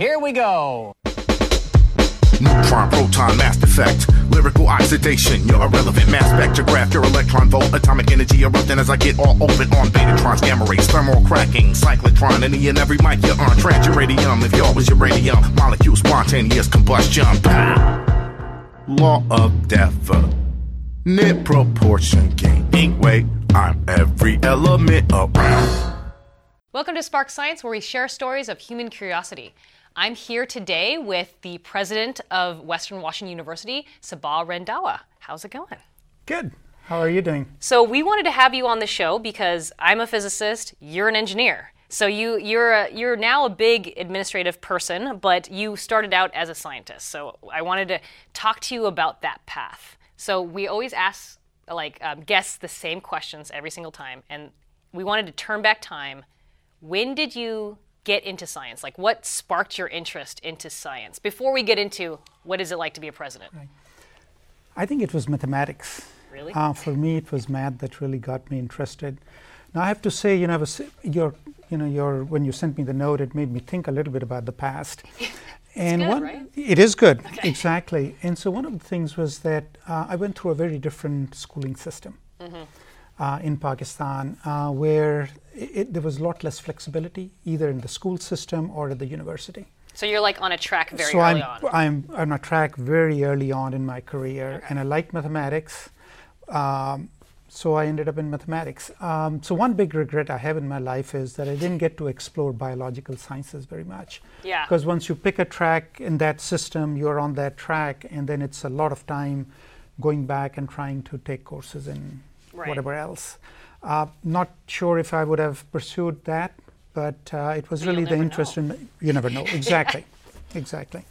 Here we go. Neutron, proton, mass effect, lyrical oxidation, you're irrelevant, mass spectrograph, your electron volt, atomic energy erupting as I get all open on betatrons, gamma rays, thermal cracking, cyclotron, any and every mic you're on, trans uranium, if y'all was uranium, molecule, spontaneous combustion, pow. Law of definite proportion, gaining weight, I'm every element around. Welcome to Spark Science, where we share stories of human curiosity. I'm here today with the president of Western Washington University, Sabah Randhawa. How's it going? Good. How are you doing? So we wanted to have you on the show because I'm a physicist, you're an engineer. So you're now a big administrative person, but you started out as a scientist. So I wanted to talk to you about that path. So we always ask guests the same questions every single time, and we wanted to turn back time. When did you get into science? Like, what sparked your interest into science? Before we get into what is it like to be a president? Right. I think it was mathematics. Really? For me, it was math that really got me interested. Now, I have to say, when you sent me the note, it made me think a little bit about the past. And it's good, right? It is good, okay. Exactly. And so one of the things was that I went through a very different schooling system. Mm-hmm. In Pakistan, where there was a lot less flexibility, either in the school system or at the university. So you're like on a track very early on. I'm on a track very early on in my career, okay. And I liked mathematics, so I ended up in mathematics. So one big regret I have in my life is that I didn't get to explore biological sciences very much. Yeah. Because once you pick a track in that system, you're on that track, and then it's a lot of time going back and trying to take courses in whatever else. Not sure if I would have pursued that, but it was really the interest in, you never know, exactly, yeah. Exactly.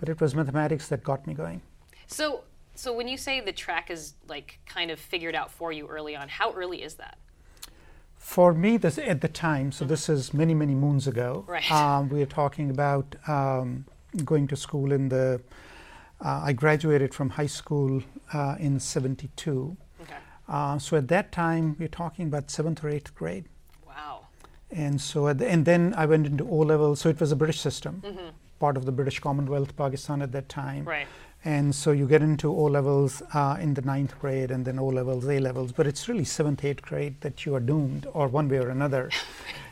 But it was mathematics that got me going. So when you say the track is like kind of figured out for you early on, how early is that? For me, this at the time, so this is many, many moons ago. Right. We are talking about going to school in the, I graduated from high school in 1972. So at that time, we're talking about 7th or 8th grade. Wow. And so, and then I went into O-level, so it was a British system, mm-hmm. part of the British Commonwealth, Pakistan at that time. Right. And so you get into O-levels in the 9th grade, and then O-levels, A-levels, but it's really 7th, 8th grade that you are doomed, or one way or another,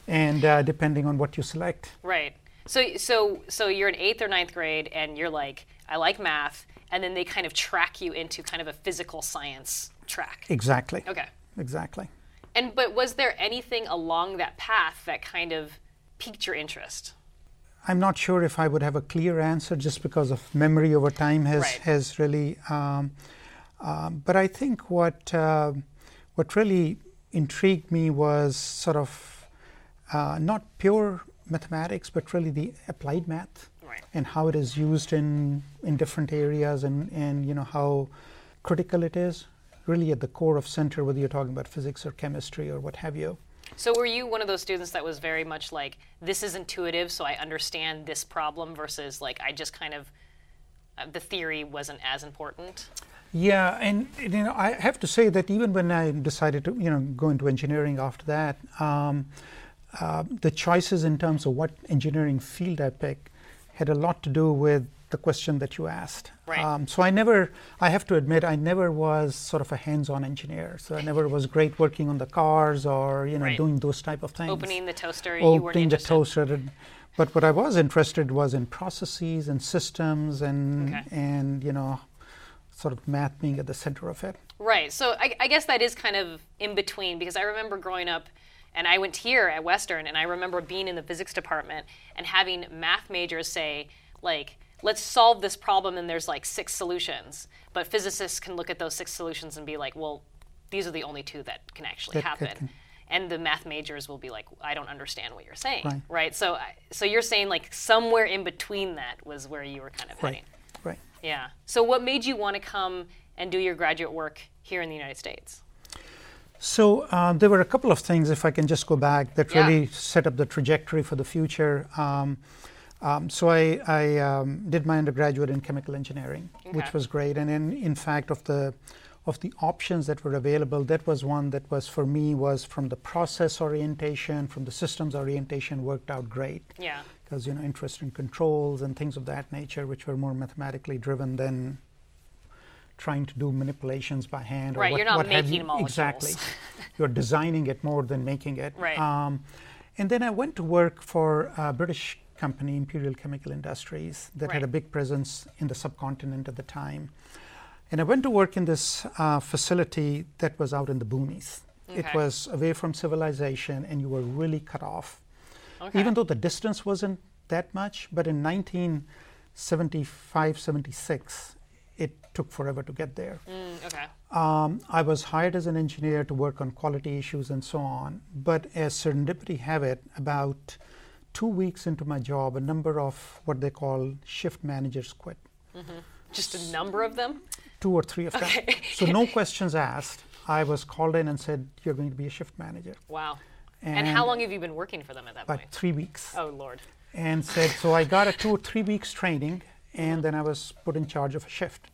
and depending on what you select. Right. So you're in 8th or 9th grade, and you're like, I like math, and then they kind of track you into kind of a physical science track. Exactly. Okay. Exactly. And but was there anything along that path that kind of piqued your interest? I'm not sure if I would have a clear answer just because of memory over time has really. But I think what really intrigued me was sort of not pure mathematics, but really the applied math, right. And how it is used in different areas, and you know how critical it is. Really at the core of center, whether you're talking about physics or chemistry or what have you. So were you one of those students that was very much like, this is intuitive, so I understand this problem, versus like, I just kind of, the theory wasn't as important? Yeah, and you know, I have to say that even when I decided to, you know, go into engineering after that, the choices in terms of what engineering field I picked had a lot to do with the question that you asked. Right. So I never was sort of a hands-on engineer. So I never was great working on the cars or, you know, doing those type of things. Opening the toaster, you weren't interested. But what I was interested was in processes and systems and, okay. And you know, sort of math being at the center of it. Right. So I guess that is kind of in between, because I remember growing up, and I went here at Western, and I remember being in the physics department and having math majors say, like, let's solve this problem, and there's like 6 solutions. But physicists can look at those 6 solutions and be like, well, these are the only 2 that can actually happen. And the math majors will be like, I don't understand what you're saying, right? So you're saying like somewhere in between that was where you were kind of heading. Right. Yeah. So what made you want to come and do your graduate work here in the United States? So there were a couple of things, if I can just go back, that really set up the trajectory for the future. So I did my undergraduate in chemical engineering, which was great. And in fact, of the options that were available, that was one that was for me was from the process orientation, from the systems orientation, worked out great. Yeah. because, you know, interest in controls and things of that nature, which were more mathematically driven than trying to do manipulations by hand. Right, or you're not making molecules. Exactly. You're designing it more than making it. Right. And then I went to work for a British company, Imperial Chemical Industries, that had a big presence in the subcontinent at the time. And I went to work in this facility that was out in the boonies. Okay. It was away from civilization, and you were really cut off. Okay. Even though the distance wasn't that much, but in 1975, 76, it took forever to get there. I was hired as an engineer to work on quality issues and so on, but as serendipity have it, about 2 weeks into my job, a number of what they call shift managers quit. Just a number of them? Two or three of them. Okay. So no questions asked. I was called in and said, you're going to be a shift manager. Wow. And how long have you been working for them at that point? About 3 weeks. Oh, Lord. And said, so I got a 2 or 3 weeks training, and then I was put in charge of a shift.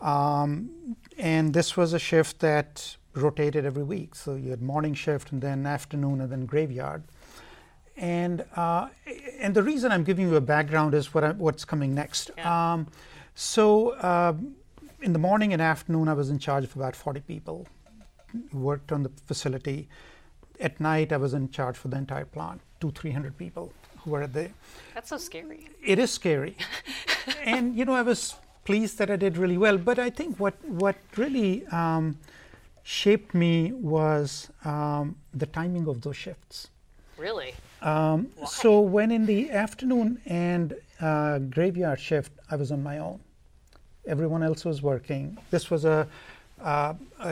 And this was a shift that rotated every week. So you had morning shift, and then afternoon, and then graveyard. And the reason I'm giving you a background is what's coming next. Yeah. In the morning and afternoon, I was in charge of about 40 people who worked on the facility. At night, I was in charge for the entire plant, 200-300 people who were there. That's so scary. It is scary. And, you know, I was pleased that I did really well. But I think what really shaped me was the timing of those shifts. Really? So when in the afternoon and graveyard shift, I was on my own. Everyone else was working. This was a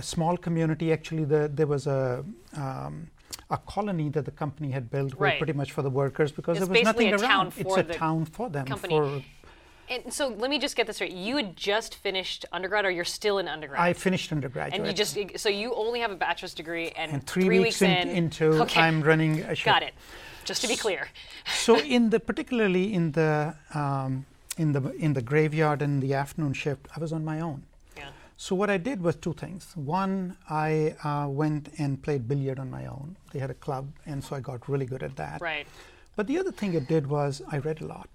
small community. Actually, there was a colony that the company had built pretty much for the workers, because there was nothing around. It's a town for them. And so let me just get this straight. You had just finished undergrad, or you're still in undergrad? I finished undergraduate. And you so you only have a bachelor's degree, and three weeks into I'm running a show. Got it. Just to be clear. So in the graveyard and the afternoon shift, I was on my own. Yeah. So what I did was two things. One, I went and played billiard on my own. They had a club, and so I got really good at that. Right. But the other thing it did was I read a lot,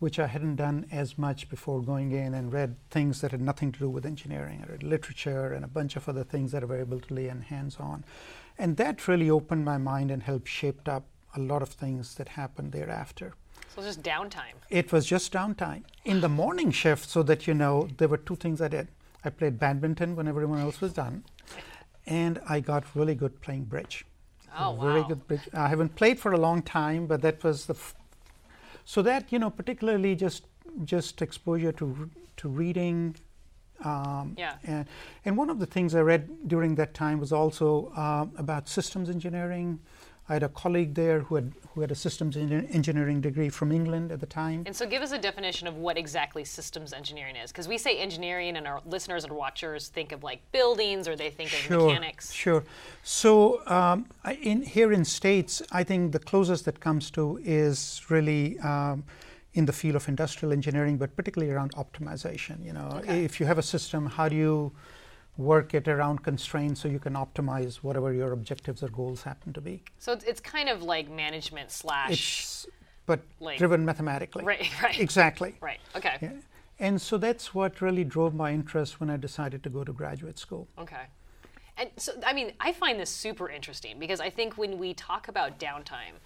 which I hadn't done as much before going in, and read things that had nothing to do with engineering. I read literature and a bunch of other things that are variability and hands-on. And that really opened my mind and helped shape up a lot of things that happened thereafter. So it was just downtime. It was just downtime. In the morning shift, so that you know, there were two things I did. I played badminton when everyone else was done, and I got really good playing bridge. Oh, very good bridge. I haven't played for a long time, but that was the... so that, you know, particularly just exposure to reading. And one of the things I read during that time was also about systems engineering. I had a colleague there who had a systems engineering degree from England at the time. And so give us a definition of what exactly systems engineering is, because we say engineering and our listeners and watchers think of like buildings, or they think of mechanics. Sure. So here in States, I think the closest that comes to is really in the field of industrial engineering, but particularly around optimization. You know, if you have a system, how do you work it around constraints so you can optimize whatever your objectives or goals happen to be? So it's kind of like management but like driven mathematically. Right. Exactly. Right, okay. Yeah. And so that's what really drove my interest when I decided to go to graduate school. Okay. And so, I mean, I find this super interesting, because I think when we talk about downtime,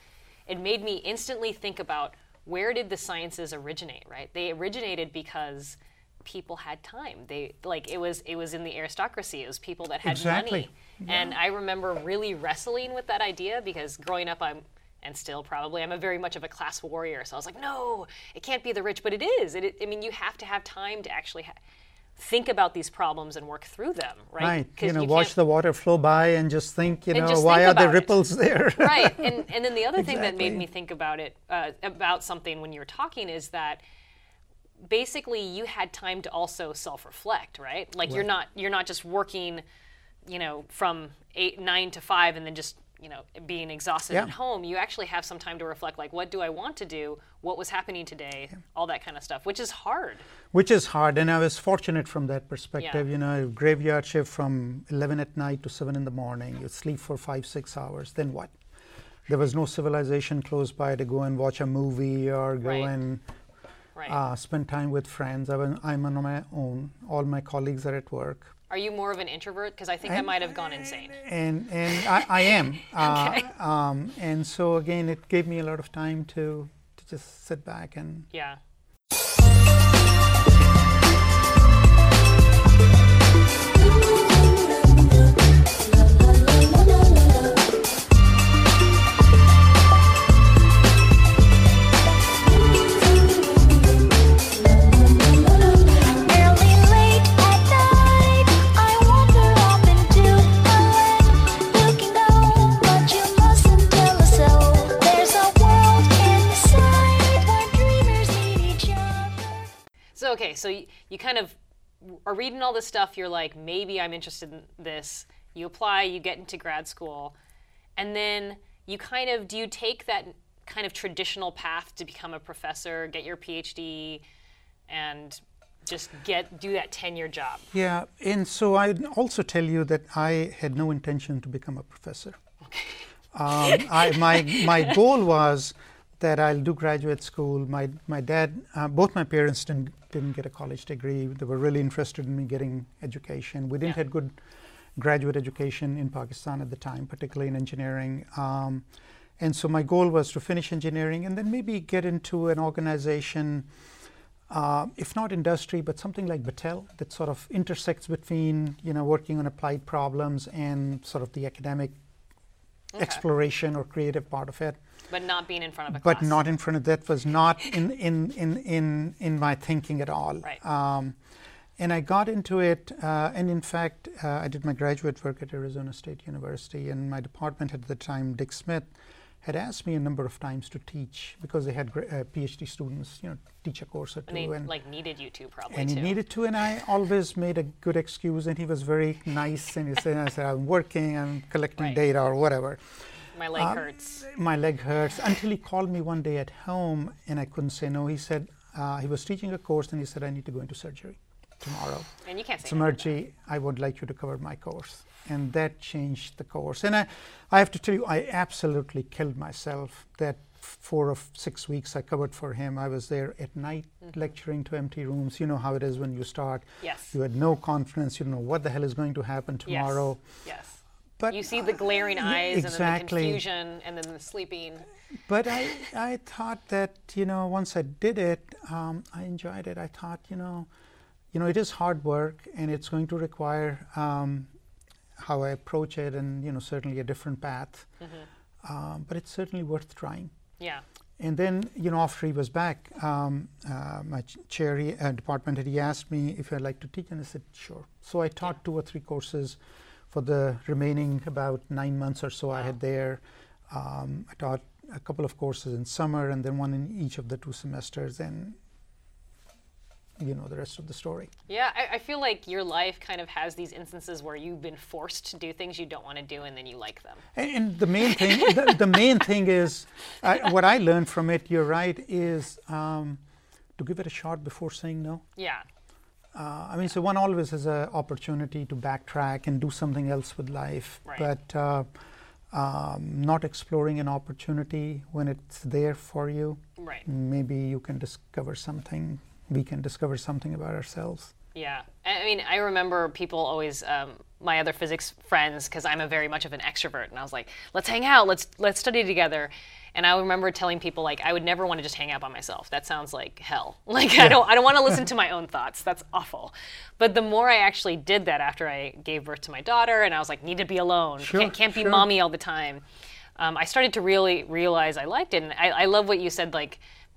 it made me instantly think about, where did the sciences originate, right? They originated because people had time. It was in the aristocracy. It was people that had money. Yeah. And I remember really wrestling with that idea, because growing up, I'm a very much of a class warrior. So I was like, no, it can't be the rich, but it is. You have to have time to actually think about these problems and work through them, right? Right. You know, watch the water flow by and just think, you know, why are there ripples there? Right. And then the other thing that made me think about it, about something when you were talking, is that basically you had time to also self-reflect, right? Like you're not just working, you know, from 9 to 5 and then just, you know, being exhausted at home. You actually have some time to reflect, like, what do I want to do? What was happening today? Yeah. All that kind of stuff, which is hard. And I was fortunate from that perspective. Yeah. You know, graveyard shift from 11 at night to 7 in the morning. You sleep for 5-6 hours. Then what? There was no civilization close by to go and watch a movie or go and spend time with friends. I'm on my own. All my colleagues are at work. Are you more of an introvert? Because I think I might have gone insane. And I am. Okay. And so again, it gave me a lot of time to just sit back and yeah. Okay, so you kind of are reading all this stuff, you're like, maybe I'm interested in this. You apply, you get into grad school, and then you kind of, do you take that kind of traditional path to become a professor, get your PhD, and just do that 10-year job? Yeah, and so I'd also tell you that I had no intention to become a professor. Okay. My goal was that I'll do graduate school. My dad, both my parents didn't get a college degree. They were really interested in me getting education. We didn't have good graduate education in Pakistan at the time, particularly in engineering. And so my goal was to finish engineering and then maybe get into an organization, if not industry, but something like Battelle that sort of intersects between, working on applied problems and sort of the academic exploration or creative part of it. But not being in front of a class. But not in front of, that was not in my thinking at all. Right. And I got into it, and in fact, I did my graduate work at Arizona State University, and my department at the time, Dick Smith, had asked me a number of times to teach because they had PhD students, teach a course or two. And needed you to probably too. And he needed to, and I always made a good excuse, and he was very nice, and he said, I'm working, I'm collecting data or whatever. My leg hurts. My leg hurts. Until he called me one day at home, and I couldn't say no. He said, he was teaching a course, and he said, I need to go into surgery tomorrow. And you can't say Samarji, I would like you to cover my course. And that changed the course. And I have to tell you, I absolutely killed myself that 4 or 6 weeks I covered for him. I was there at night lecturing to empty rooms. You know how it is when you start. Yes. You had no confidence. You don't know what the hell is going to happen tomorrow. Yes. But you see the glaring eyes and then the confusion and then the sleeping. But I thought that, once I did it, I enjoyed it. I thought, it is hard work and it's going to require how I approach it and, certainly a different path. Mm-hmm. But it's certainly worth trying. Yeah. And then, after he was back, my chair department, he asked me if I'd like to teach, and I said, sure. So I taught 2 or 3 courses. For the remaining about 9 months or so I had there. I taught a couple of courses in summer and then one in each of the 2 semesters, and the rest of the story. Yeah, I feel like your life kind of has these instances where you've been forced to do things you don't want to do and then you like them. And the main thing the main thing is, what I learned from it, you're right, is to give it a shot before saying no. Yeah. So one always has an opportunity to backtrack and do something else with life, but not exploring an opportunity when it's there for you, maybe you can discover something, we can discover something about ourselves. Yeah, I remember people always, my other physics friends, because I'm very much of an extrovert, and I was like, let's hang out, let's study together. And I remember telling people, I would never want to just hang out by myself. That sounds like hell. I don't want to listen to my own thoughts. That's awful. But the more I actually did that after I gave birth to my daughter, and I was like, need to be alone. Sure, can't be mommy all the time. I started to really realize I liked it. And I love what you said,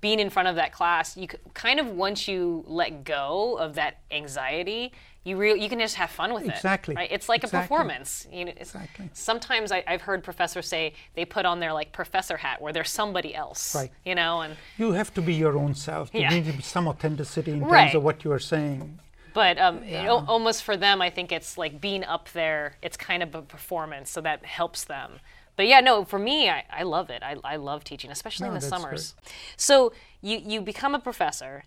being in front of that class, you kind of, once you let go of that anxiety, you can just have fun with it. Exactly. Right? It's like a performance. Exactly. Sometimes I've heard professors say they put on their professor hat where they're somebody else. Right. And you have to be your own self. There needs to be some authenticity in terms of what you are saying. But almost for them, I think it's being up there. It's kind of a performance, so that helps them. But for me, I love it. I love teaching, especially in the summers. Great. So you become a professor.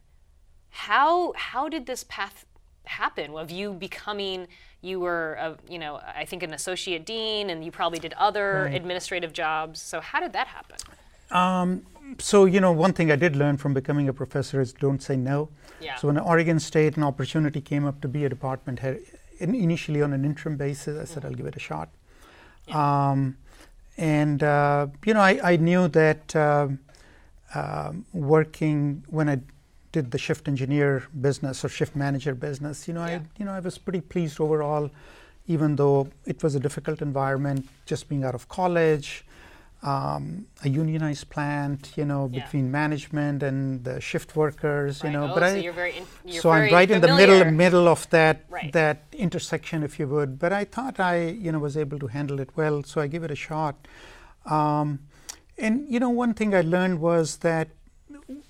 How did this path happen of you becoming, you were, you know, I think an associate dean, and you probably did other administrative jobs. So how did that happen? So, you know, one thing I did learn from becoming a professor is don't say no. Yeah. So when Oregon State, an opportunity came up to be a department head, initially on an interim basis, I said, I'll give it a shot. Yeah. And, you know, I knew that working, when I did the shift engineer business or shift manager business, you know, I was pretty pleased overall, even though it was a difficult environment, just being out of college, a unionized plant, you know, between management and the shift workers, you know, but I'm right in the middle of that, that intersection, if you would, but I thought I, you know, was able to handle it well. So I gave it a shot. And, you know, one thing I learned was that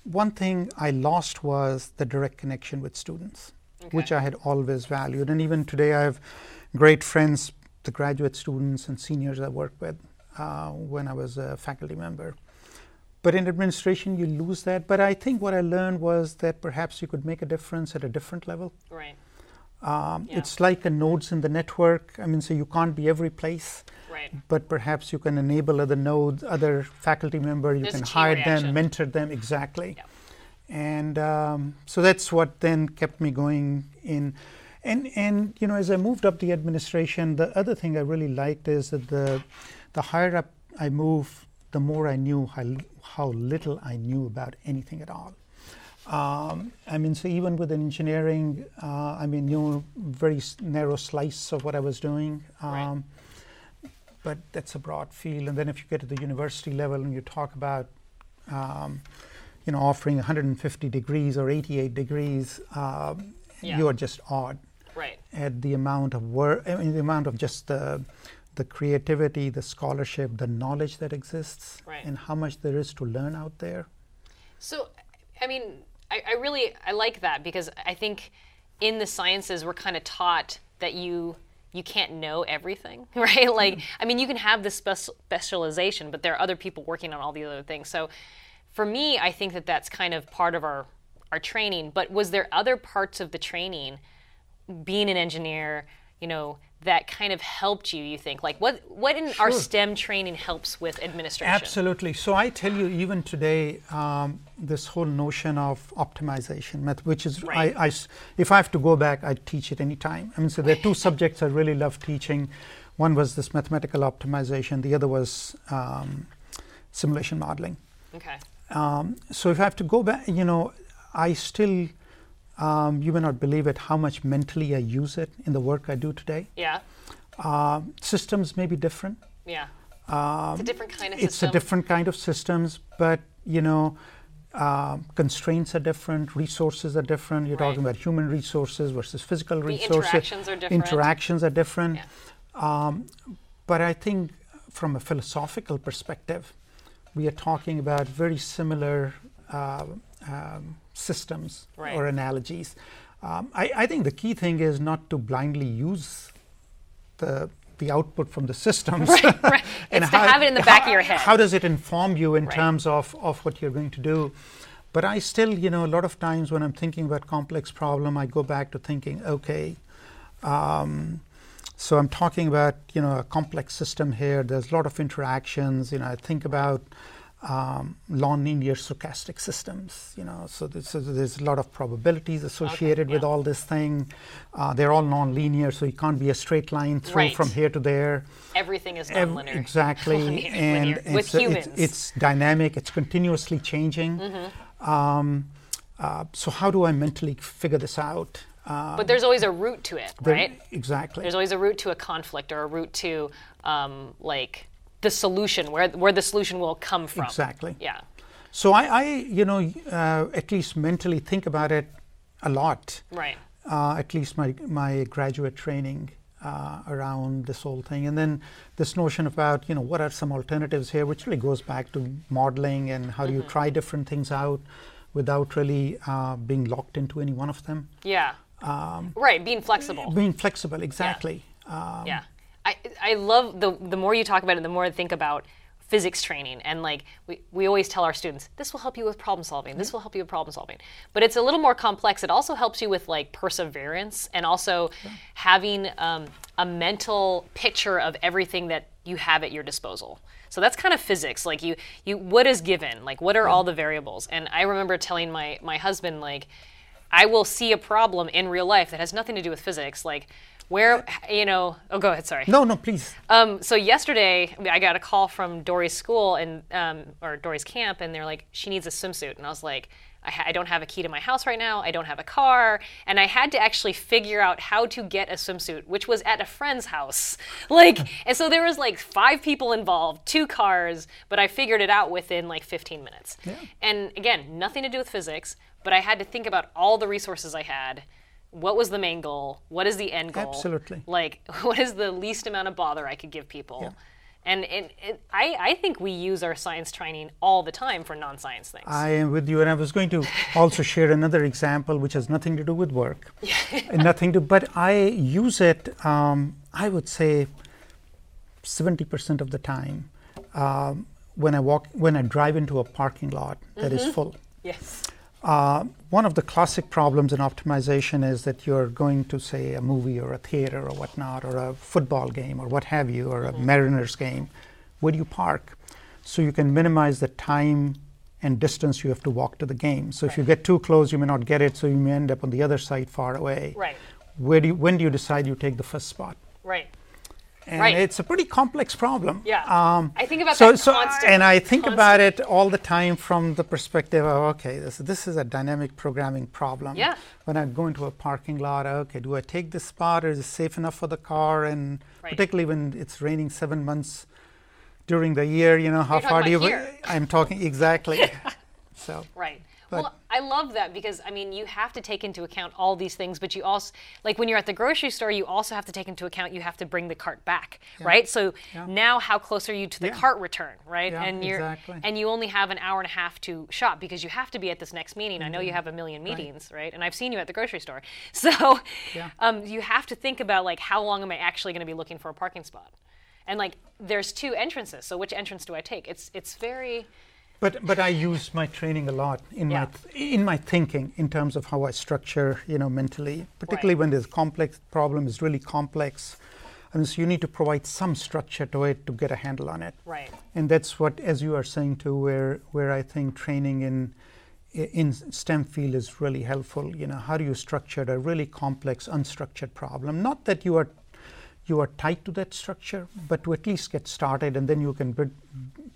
one thing I lost was the direct connection with students, which I had always valued. And even today I have great friends, the graduate students and seniors I work with. When I was a faculty member. But in administration, you lose that. But I think what I learned was that perhaps you could make a difference at a different level. Right. It's like a nodes in the network. I mean, so you can't be every place. Right. But perhaps you can enable other nodes, other faculty member. You can hire them, mentor them. Exactly. Yeah. And so that's what then kept me going in. And you know, as I moved up the administration, the other thing I really liked is that the higher up I moved, the more I knew how little I knew about anything at all. I mean, so even with engineering, I mean, knew very narrow slice of what I was doing. But that's a broad field. And then if you get to the university level and you talk about, you know, offering 150 degrees or 88 degrees, you are just awed at the amount of work, I mean, the amount of just the creativity, the scholarship, the knowledge that exists, and how much there is to learn out there. So, I mean, I really like that, because I think in the sciences we're kind of taught that you can't know everything, right? Like, I mean, you can have this specialization, but there are other people working on all the other things. So, for me, I think that that's kind of part of our training. But was there other parts of the training, being an engineer, you know, that kind of helped you, you think? Like, what in our STEM training helps with administration? Absolutely. So I tell you, even today, this whole notion of optimization method, which is, if I have to go back, I teach it anytime. I mean, so there are two subjects I really love teaching. One was this mathematical optimization. The other was simulation modeling. Okay. So if I have to go back, you know, I still... you may not believe it, how much mentally I use it in the work I do today. Yeah. Systems may be different. Yeah. It's a different kind of system. It's a different kind of systems, but, you know, constraints are different, resources are different. You're talking about human resources versus physical resources. Interactions are different. Yeah. But I think from a philosophical perspective, we are talking about very similar systems or analogies. I think the key thing is not to blindly use the output from the systems. And it's to have it in the back of your head. How does it inform you in terms of what you're going to do? But I still, you know, a lot of times when I'm thinking about complex problem, I go back to thinking, okay, so I'm talking about, you know, a complex system here. There's a lot of interactions. You know, I think about non-linear stochastic systems, you know, so there's a lot of probabilities associated with all this thing. They're all non-linear, so you can't be a straight line through from here to there. Everything is non-linear. Exactly, linear, and with humans. It's dynamic, it's continuously changing. Mm-hmm. So how do I mentally figure this out? But there's always a route to it, right? Exactly. There's always a route to a conflict or a route to, like, the solution, where the solution will come from. Exactly. Yeah. So I you know, at least mentally think about it a lot. Right. At least my graduate training around this whole thing. And then this notion about, you know, what are some alternatives here, which really goes back to modeling and how do you try different things out without really being locked into any one of them. Yeah. Being flexible. Being flexible, exactly. I love the more you talk about it, the more I think about physics training, and like we always tell our students, this will help you with problem solving, this will help you with problem solving, but it's a little more complex. It also helps you with like perseverance, and also having a mental picture of everything that you have at your disposal. So that's kind of physics, like you what is given, like what are all the variables. And I remember telling my husband, like, I will see a problem in real life that has nothing to do with physics, like where, you know, oh, go ahead, sorry. No, please. So yesterday, I got a call from Dory's school, and or Dory's camp, and they're like, she needs a swimsuit. And I was like, I don't have a key to my house right now, I don't have a car, and I had to actually figure out how to get a swimsuit, which was at a friend's house. Like, and so there was like 5 people involved, 2 cars, but I figured it out within like 15 minutes. Yeah. And again, nothing to do with physics, but I had to think about all the resources I had. What was the main goal? What is the end goal? Absolutely. Like, what is the least amount of bother I could give people? Yeah. And I think we use our science training all the time for non-science things. I am with you, and I was going to also share another example which has nothing to do with work, but I use it, I would say, 70% of the time when I drive into a parking lot that is full. Yes. One of the classic problems in optimization is that you're going to, say, a movie or a theater or whatnot, or a football game or what have you, or a Mariners game. Where do you park? So you can minimize the time and distance you have to walk to the game. So if you get too close, you may not get it, so you may end up on the other side far away. Right. When do you decide you take the first spot? Right. And it's a pretty complex problem. Yeah, I think about that constantly. And I think about it all the time from the perspective of, okay, this is a dynamic programming problem. Yeah. When I go into a parking lot, okay, do I take this spot, or is it safe enough for the car? And particularly when it's raining 7 months during the year, you know, how far do you... I'm talking, exactly. So. Right. But well, I love that, because, I mean, you have to take into account all these things, but you also, like when you're at the grocery store, you also have to take into account, you have to bring the cart back, right? So now how close are you to the cart return, right? Yeah, and and you only have an hour and a half to shop, because you have to be at this next meeting. Mm-hmm. I know you have a million meetings, right? And I've seen you at the grocery store. So you have to think about, like, how long am I actually going to be looking for a parking spot? And, like, there's 2 entrances, so which entrance do I take? It's very... But I use my training a lot in my thinking, in terms of how I structure, you know, mentally, particularly when this complex problem is really complex, and so you need to provide some structure to it to get a handle on it. Right. And that's what, as you are saying too, where I think training in STEM field is really helpful. You know, how do you structure a really complex, unstructured problem? Not that you are tied to that structure, but to at least get started, and then you can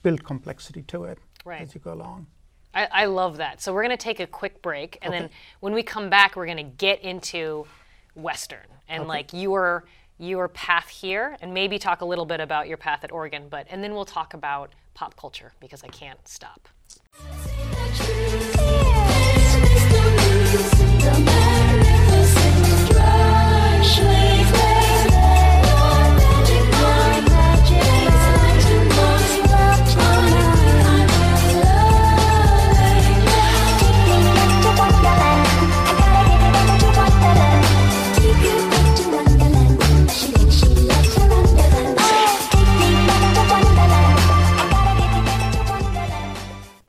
build complexity to it. Right. As you go along. I love that. So we're going to take a quick break, and then when we come back, we're going to get into Western and like your path here, and maybe talk a little bit about your path at Oregon, and then we'll talk about pop culture, because I can't stop.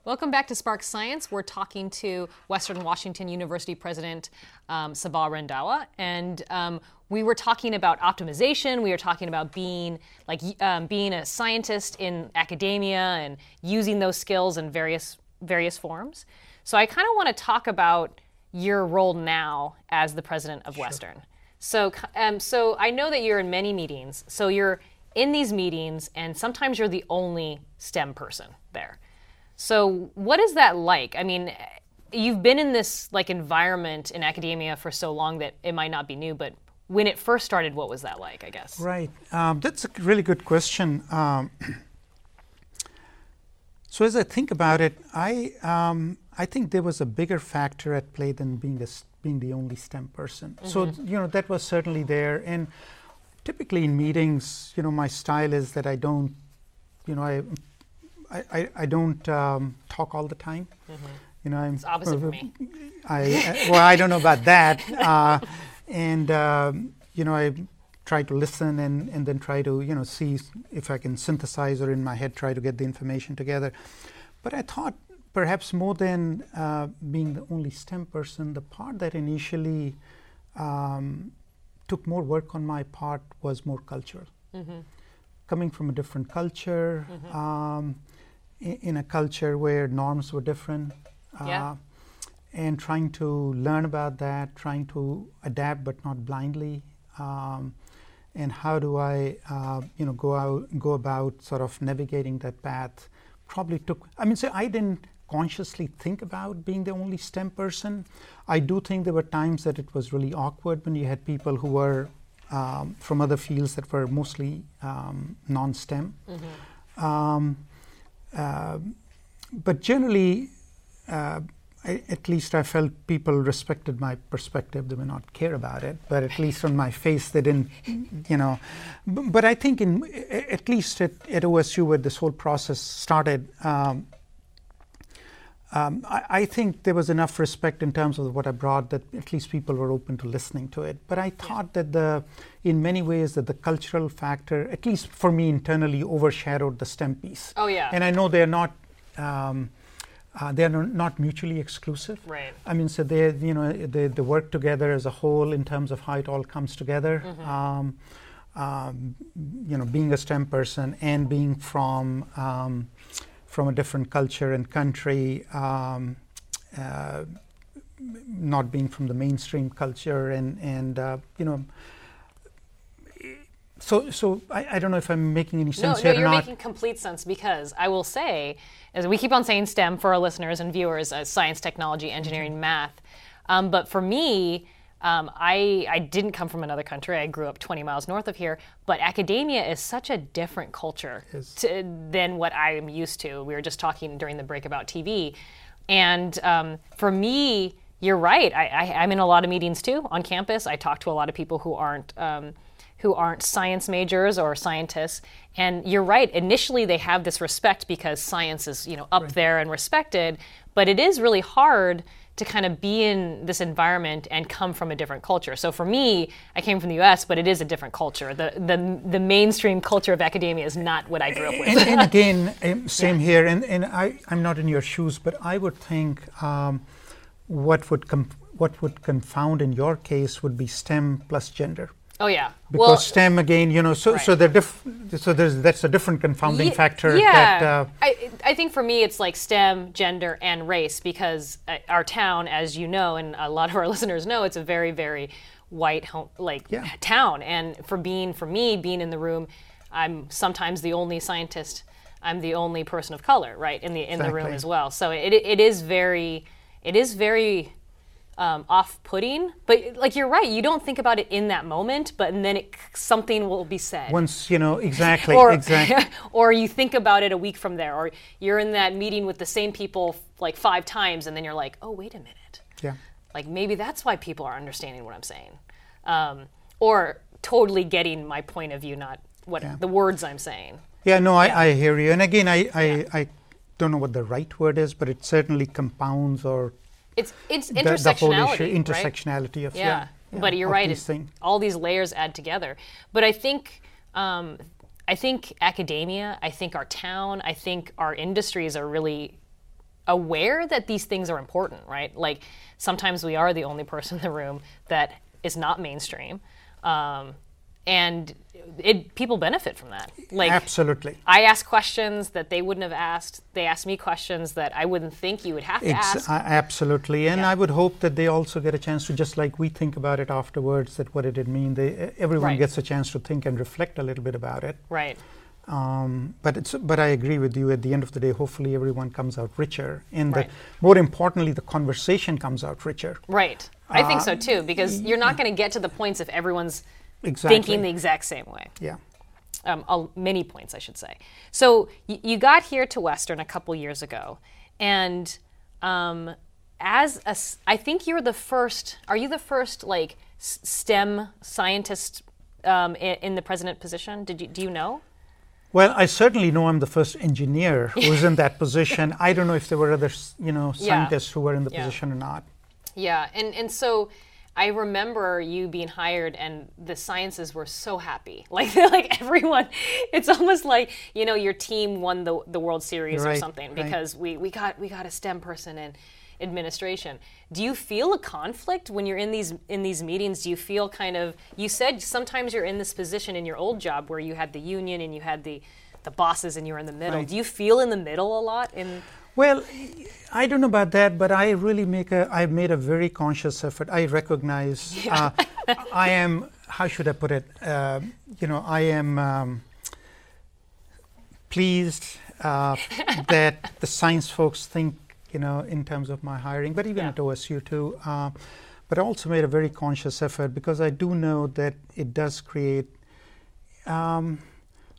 Welcome back to Spark Science. We're talking to Western Washington University President Sabah Randhawa, and we were talking about optimization. We were talking about being a scientist in academia and using those skills in various forms. So I kind of want to talk about your role now as the president of Western. So I know that you're in many meetings. So you're in these meetings, and sometimes you're the only STEM person there. So what is that like? I mean, you've been in this like environment in academia for so long that it might not be new, but when it first started, what was that like, I guess? Right. That's a really good question. So as I think about it, I think there was a bigger factor at play than being the only STEM person. Mm-hmm. So, you know, that was certainly there. And typically in meetings, you know, my style is that I don't talk all the time. Mm-hmm. You know, it's opposite for me. I don't know about that. And you know, I try to listen and then try to, you know, see if I can synthesize or in my head try to get the information together. But I thought perhaps more than being the only STEM person, the part that initially took more work on my part was more cultural. Mm-hmm. Coming from a different culture, mm-hmm. In a culture where norms were different. Yeah. And trying to learn about that, trying to adapt but not blindly. And how do I, you know, go about sort of navigating that path? Probably took. I mean, so I didn't consciously think about being the only STEM person. I do think there were times that it was really awkward when you had people who were from other fields that were mostly non-STEM. Mm-hmm. But generally, at least I felt people respected my perspective. They may not care about it, but at least on my face they didn't, you know. But I think in at least at OSU where this whole process started, I think there was enough respect in terms of what I brought that at least people were open to listening to it. But I thought that in many ways that the cultural factor, at least for me internally, overshadowed the STEM piece. Oh yeah. And I know they're not. They're not mutually exclusive. Right. I mean, so they, you know, they work together as a whole in terms of how it all comes together. Mm-hmm. You know, being a STEM person and being from a different culture and country, not being from the mainstream culture, and you know. So I don't know if I'm making any sense here or not. No, you're making complete sense, because I will say, as we keep on saying STEM for our listeners and viewers, science, technology, engineering, math. But for me, I didn't come from another country. I grew up 20 miles north of here. But academia is such a different culture than what I'm used to. We were just talking during the break about TV. And for me, you're right. I'm in a lot of meetings, too, on campus. I talk to a lot of people who aren't science majors or scientists. And you're right, initially they have this respect because science is, you know, up right there and respected, but it is really hard to kind of be in this environment and come from a different culture. So for me, I came from the US, but it is a different culture. The mainstream culture of academia is not what I grew up with. And again, same yeah here, and I'm not in your shoes, but I would think what would confound in your case would be STEM plus gender. Oh yeah, because STEM again, you know, so right, so that's a different confounding factor. Yeah, that, I think for me it's like STEM, gender, and race, because our town, as you know, and a lot of our listeners know, it's a very, very white town. And for me being in the room, I'm sometimes the only scientist. I'm the only person of color, right, in the room as well. So it is very. Off-putting, but like you're right, you don't think about it in that moment, but and then something will be said. Once you know exactly, or you think about it a week from there, or you're in that meeting with the same people like 5 times, and then you're like, oh wait a minute, yeah, like maybe that's why people are understanding what I'm saying, or totally getting my point of view, not what the words I'm saying. Yeah, no, I hear you, and again, I don't know what the right word is, but it certainly compounds or. It's intersectionality, the whole issue, intersectionality right? of but you're right. All these layers add together. But I think academia, I think our town, I think our industries are really aware that these things are important, right? Like sometimes we are the only person in the room that is not mainstream, and people benefit from that. Like absolutely, I ask questions that they wouldn't have asked. They ask me questions that I wouldn't think you would have to ask. Absolutely, and I would hope that they also get a chance to, just like we think about it afterwards, that what it did mean. Everyone gets a chance to think and reflect a little bit about it. Right. But I agree with you. At the end of the day, hopefully everyone comes out richer, and more importantly, the conversation comes out richer. Right. I think so too, because you're not going to get to the points if everyone's. Exactly. Thinking the exact same way. Yeah. Many points, I should say. So you got here to Western a couple years ago, and I think you're the first. Are you the first like STEM scientist in the president position? Do you know? Well, I certainly know I'm the first engineer who was in that position. I don't know if there were other scientists who were in the position or not. Yeah, and so. I remember you being hired and the sciences were so happy. Like everyone, it's almost like, you know, your team won the World Series or something because we got a STEM person in administration. Do you feel a conflict when you're in these meetings? Do you feel kind of, you said sometimes you're in this position in your old job where you had the union and you had the bosses and you were in the middle. Right. Do you feel in the middle a lot? Well, I don't know about that, but I really I've made a very conscious effort. I recognize I am, how should I put it? I am pleased that the science folks think, in terms of my hiring, but even at OSU too. But I also made a very conscious effort because I do know that it does create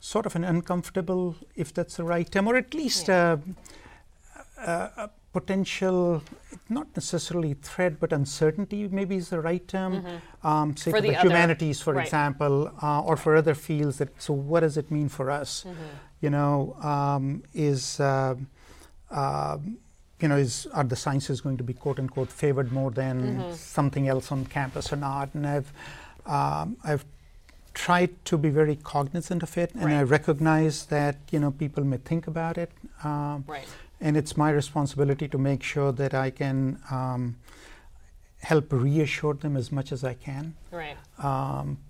sort of an uncomfortable, if that's the right term, or at least a potential, not necessarily threat, but uncertainty maybe is the right term. Mm-hmm. Say for the humanities, for example, or for other fields. So what does it mean for us? Mm-hmm. Are the sciences going to be quote unquote favored more than something else on campus or not? And I've tried to be very cognizant of it, and I recognize that people may think about it. And it's my responsibility to make sure that I can help reassure them as much as I can,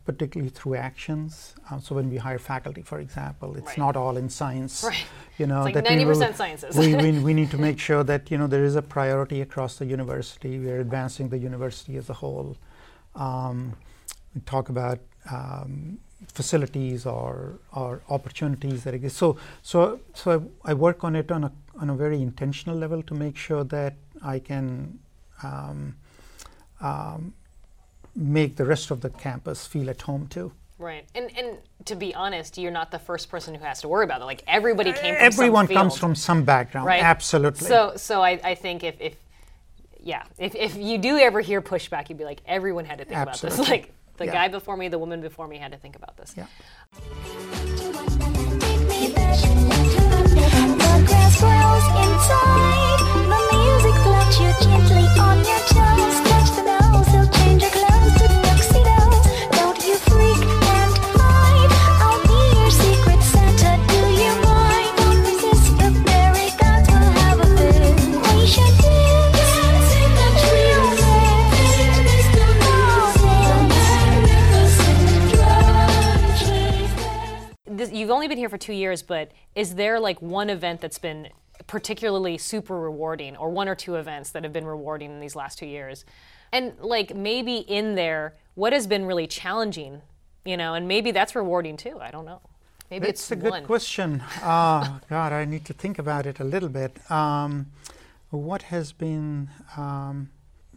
particularly through actions. So when we hire faculty, for example, it's not all in science. It's like 90% sciences. we need to make sure that there is a priority across the university. We are advancing the university as a whole. We talk about facilities or opportunities that exist. So I work on it on a very intentional level to make sure that I can make the rest of the campus feel at home too. Right, and to be honest, you're not the first person who has to worry about it. Like everybody came from everyone some comes from some background, right? Absolutely. So I think if you do ever hear pushback, you'd be like, everyone had to think about this. Like the guy before me, the woman before me had to think about this. Yeah. You've only been here for 2 years, but is there like one event that's been particularly super rewarding, or one or two events that have been rewarding in these last 2 years? And like maybe in there, what has been really challenging, and maybe that's rewarding too, I don't know. Maybe that's a good question. God, I need to think about it a little bit. What has been,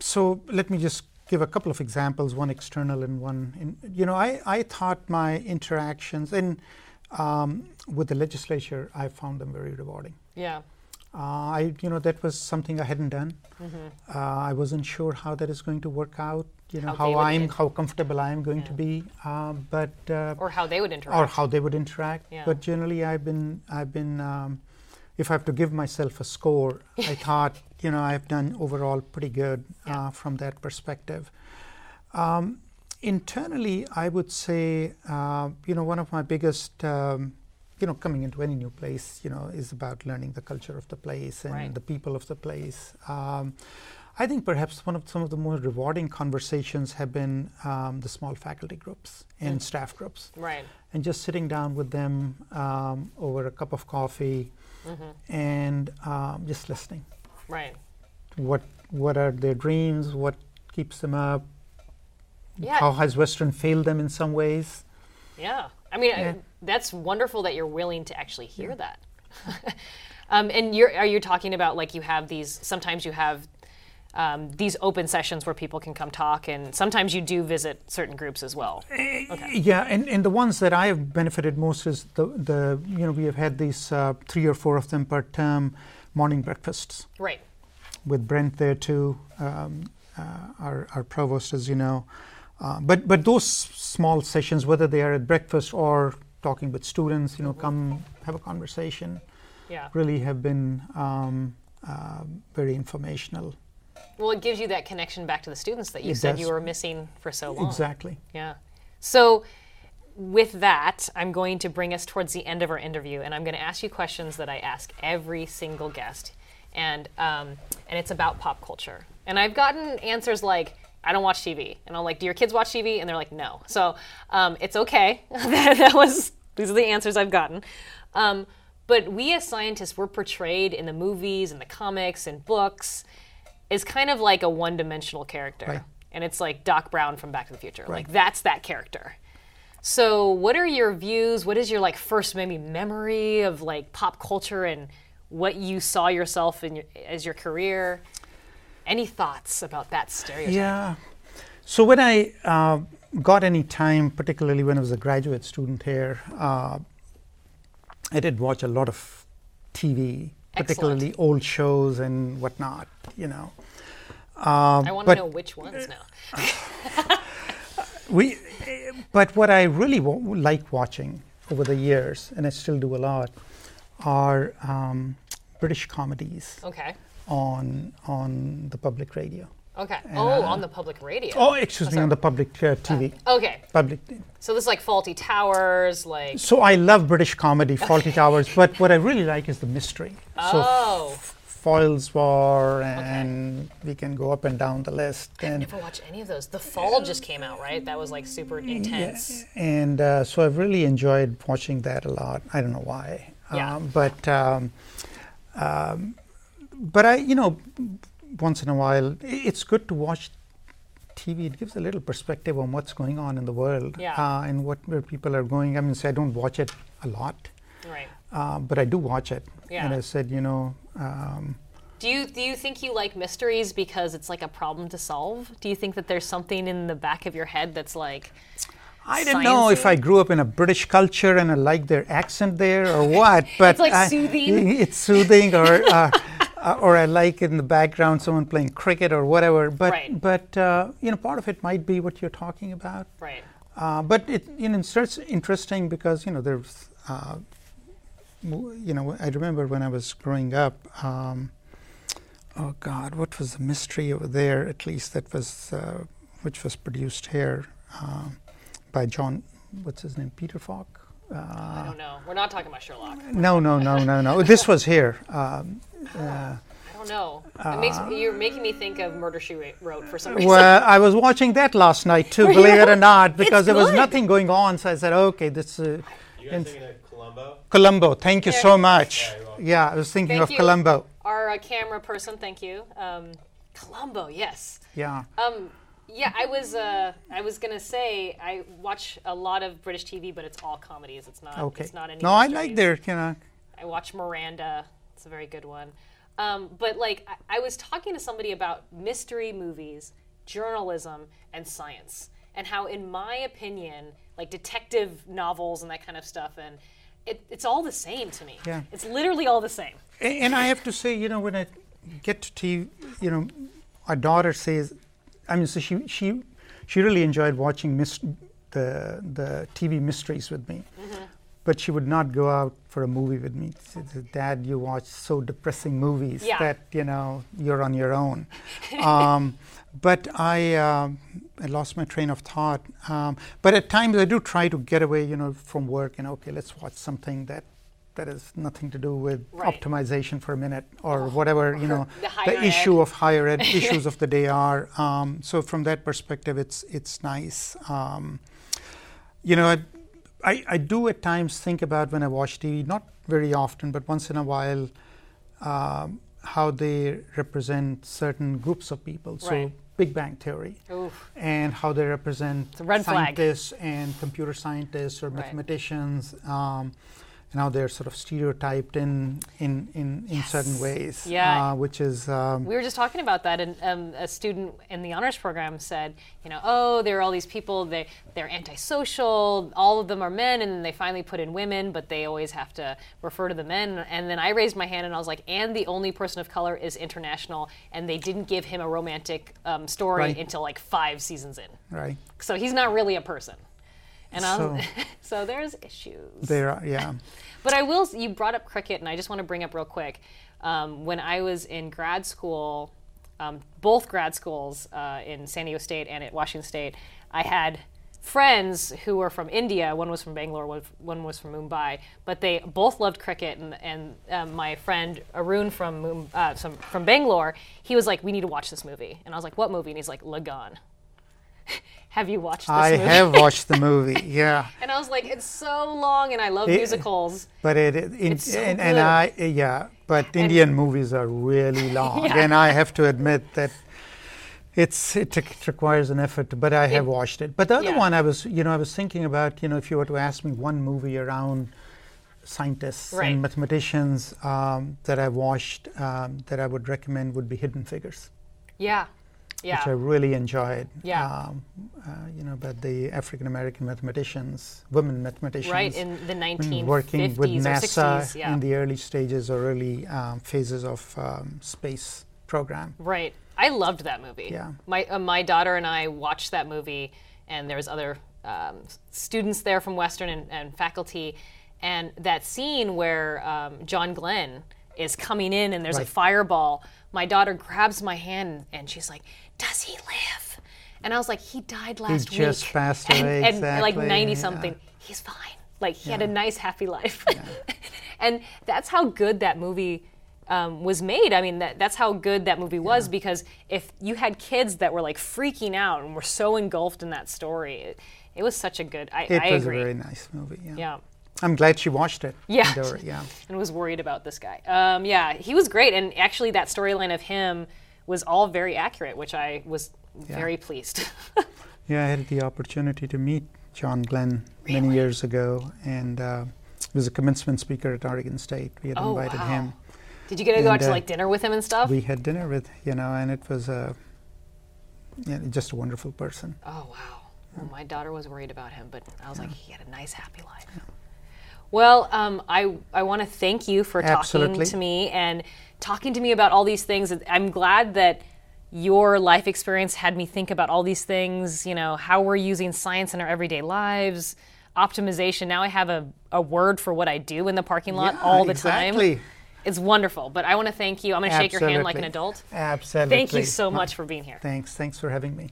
so let me just give a couple of examples, one external and one, I thought my interactions with the legislature, I found them very rewarding. Yeah. That was something I hadn't done. Mm-hmm. I wasn't sure how that is going to work out, how comfortable I am going to be, or how they would interact. Yeah. But generally I've been, if I have to give myself a score, I thought, I've done overall pretty good from that perspective. Internally, I would say, one of my biggest, coming into any new place, is about learning the culture of the place and the people of the place. I think perhaps some of the more rewarding conversations have been the small faculty groups and staff groups. Right. And just sitting down with them over a cup of coffee and just listening. Right. What are their dreams? What keeps them up? Yeah. How has Western failed them in some ways? Yeah. I mean, that's wonderful that you're willing to actually hear that. And are you talking about like you have these, sometimes you have these open sessions where people can come talk, and sometimes you do visit certain groups as well. Okay. Yeah, and the ones that I have benefited most is we have had these 3 or 4 of them per term morning breakfasts. Right. With Brent there too, our provost, as you know. But those small sessions, whether they are at breakfast or talking with students, come have a conversation, really have been very informational. Well, it gives you that connection back to the students that you said you were missing for so long. Exactly. Yeah. So with that, I'm going to bring us towards the end of our interview, and I'm going to ask you questions that I ask every single guest, and it's about pop culture. And I've gotten answers like, I don't watch TV. And I'm like, do your kids watch TV? And they're like, no. So it's okay. These are the answers I've gotten. But we as scientists, we're portrayed in the movies and the comics and books as kind of like a one-dimensional character. Right. And it's like Doc Brown from Back to the Future. Right. Like, that's that character. So what are your views? What is your like first maybe memory of like pop culture and what you saw yourself in as your career? Any thoughts about that stereotype? Yeah. So when I got any time, particularly when I was a graduate student here, I did watch a lot of TV, particularly old shows and whatnot, you know. I want to know which ones now. But what I really like watching over the years, and I still do a lot, are British comedies. Okay. On the public radio. Okay. And on the public radio. Oh, excuse me, on the public TV. Okay. Public. So this is like Fawlty Towers, like. So I love British comedy, Fawlty Towers, but what I really like is the mystery. Oh. So Foyle's War, and we can go up and down the list. I never watched any of those. The Fall just came out, right? That was like super intense. Yeah. And so I've really enjoyed watching that a lot. I don't know why. Yeah. But I, you know, once in a while, it's good to watch TV. It gives a little perspective on what's going on in the world and where people are going. I mean, so I don't watch it a lot, right? But I do watch it. Yeah. And I said, you know. Do you think you like mysteries because it's like a problem to solve? Do you think that there's something in the back of your head that's like? I don't know if I grew up in a British culture and I like their accent there or what, but it's like soothing. It's soothing, or I like in the background someone playing cricket or whatever. But you know, part of it might be what you're talking about. Right. But it it's interesting because there's I remember when I was growing up. Oh God, what was the mystery over there? At least that was which was produced here. By John, what's his name, Peter Falk? I don't know. We're not talking about Sherlock. No. This was here. I don't know. You're making me think of Murder, She Wrote for some reason. Well, I was watching that last night too, believe it or not, because there was nothing going on. So I said, okay, this is... You guys thinking of Colombo? Colombo, thank you so much. Yeah, I was thinking of Colombo. Our camera person, thank you. Colombo, yes. Yeah. Yeah, I was gonna say I watch a lot of British TV, but it's all comedies. It's not. Okay. It's not any. No, I like their. I watch Miranda. It's a very good one. But like I was talking to somebody about mystery movies, journalism, and science, and how, in my opinion, like detective novels and that kind of stuff, and it's all the same to me. Yeah. It's literally all the same. And I have to say, when I get to TV, our daughter says. I mean, so she really enjoyed watching the TV mysteries with me, but she would not go out for a movie with me. She said, Dad, you watch so depressing movies that you're on your own. But I lost my train of thought. But at times I do try to get away, from work and okay, let's watch something that has nothing to do with optimization for a minute or whatever, the issue of higher ed, issues of the day are. So from that perspective, it's nice. I do at times think about when I watch TV, not very often, but once in a while, how they represent certain groups of people. So Big Bang Theory and how they represent scientists and computer scientists or mathematicians. Now they're sort of stereotyped in certain ways, which is... we were just talking about that, and a student in the honors program said, there are all these people, they're antisocial, all of them are men, and then they finally put in women, but they always have to refer to the men. And then I raised my hand, and I was like, and the only person of color is international, and they didn't give him a romantic story until like 5 seasons in. Right. So he's not really a person. And so there's issues. There are, yeah. But you brought up cricket, and I just want to bring up real quick. When I was in grad school, both grad schools in San Diego State and at Washington State, I had friends who were from India. One was from Bangalore, one was from Mumbai, but they both loved cricket. And my friend Arun from Bangalore, he was like, "We need to watch this movie." And I was like, "What movie?" And he's like, "Lagaan." Have you watched this movie? I have watched the movie, yeah. And I was like, it's so long, and I love musicals. But it's so good. But Indian movies are really long, yeah. And I have to admit that it requires an effort. But I have watched it. But the other one, I was thinking about, if you were to ask me one movie around scientists and mathematicians that I've watched that I would recommend would be Hidden Figures. Yeah. Yeah. Which I really enjoyed. Yeah. About the African-American mathematicians, women mathematicians. Right, in the 1950s working with NASA or 60s, in the early stages or early phases of space program. Right. I loved that movie. Yeah. My daughter and I watched that movie, and there was other students there from Western and faculty. And that scene where John Glenn is coming in and there's a fireball, my daughter grabs my hand and she's like, "Does he live?" And I was like, "He died last week. He just passed away, and exactly. like 90-something. Yeah. He's fine. Like he had a nice, happy life." Yeah. And that's how good that movie was made. I mean, that's how good that movie was, because if you had kids that were like freaking out and were so engulfed in that story, it was such a good. I was agree. A very nice movie. Yeah. Yeah. I'm glad she watched it. Yeah. And was worried about this guy. He was great. And actually that storyline of him was all very accurate, which I was very pleased. I had the opportunity to meet John Glenn many years ago. And he was a commencement speaker at Oregon State. We had invited him. Did you get to go out to dinner with him and stuff? We had dinner with, and it was just a wonderful person. Oh, wow. Well, my daughter was worried about him, but I was like, he had a nice, happy life. Yeah. Well, I want to thank you for talking to me and talking to me about all these things. I'm glad that your life experience had me think about all these things, how we're using science in our everyday lives, optimization. Now I have a word for what I do in the parking lot all the time. It's wonderful, but I want to thank you. I'm going to shake your hand like an adult. Absolutely. Thank you so much for being here. Thanks. Thanks for having me.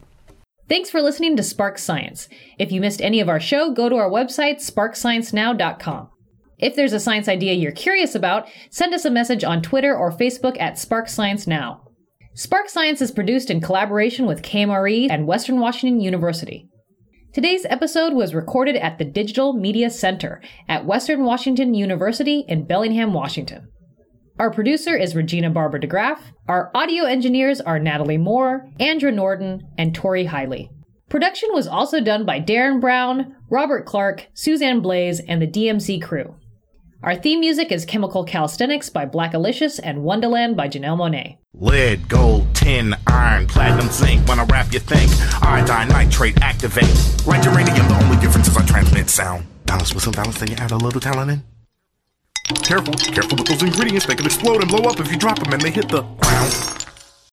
Thanks for listening to Spark Science. If you missed any of our show, go to our website, sparksciencenow.com. If there's a science idea you're curious about, send us a message on Twitter or Facebook at Spark Science Now. Spark Science is produced in collaboration with KMRE and Western Washington University. Today's episode was recorded at the Digital Media Center at Western Washington University in Bellingham, Washington. Our producer is Regina Barber DeGraff. Our audio engineers are Natalie Moore, Andra Norton, and Tori Hiley. Production was also done by Darren Brown, Robert Clark, Suzanne Blaze, and the DMC crew. Our theme music is Chemical Calisthenics by Blackalicious and Wonderland by Janelle Monáe. Lead, gold, tin, iron, platinum, zinc. When I rap, you think iodine, nitrate, activate. Right uranium, the only difference is I transmit sound. Balance with some balance, then you add a little talent in. Careful with those ingredients. They can explode and blow up if you drop them and they hit the ground.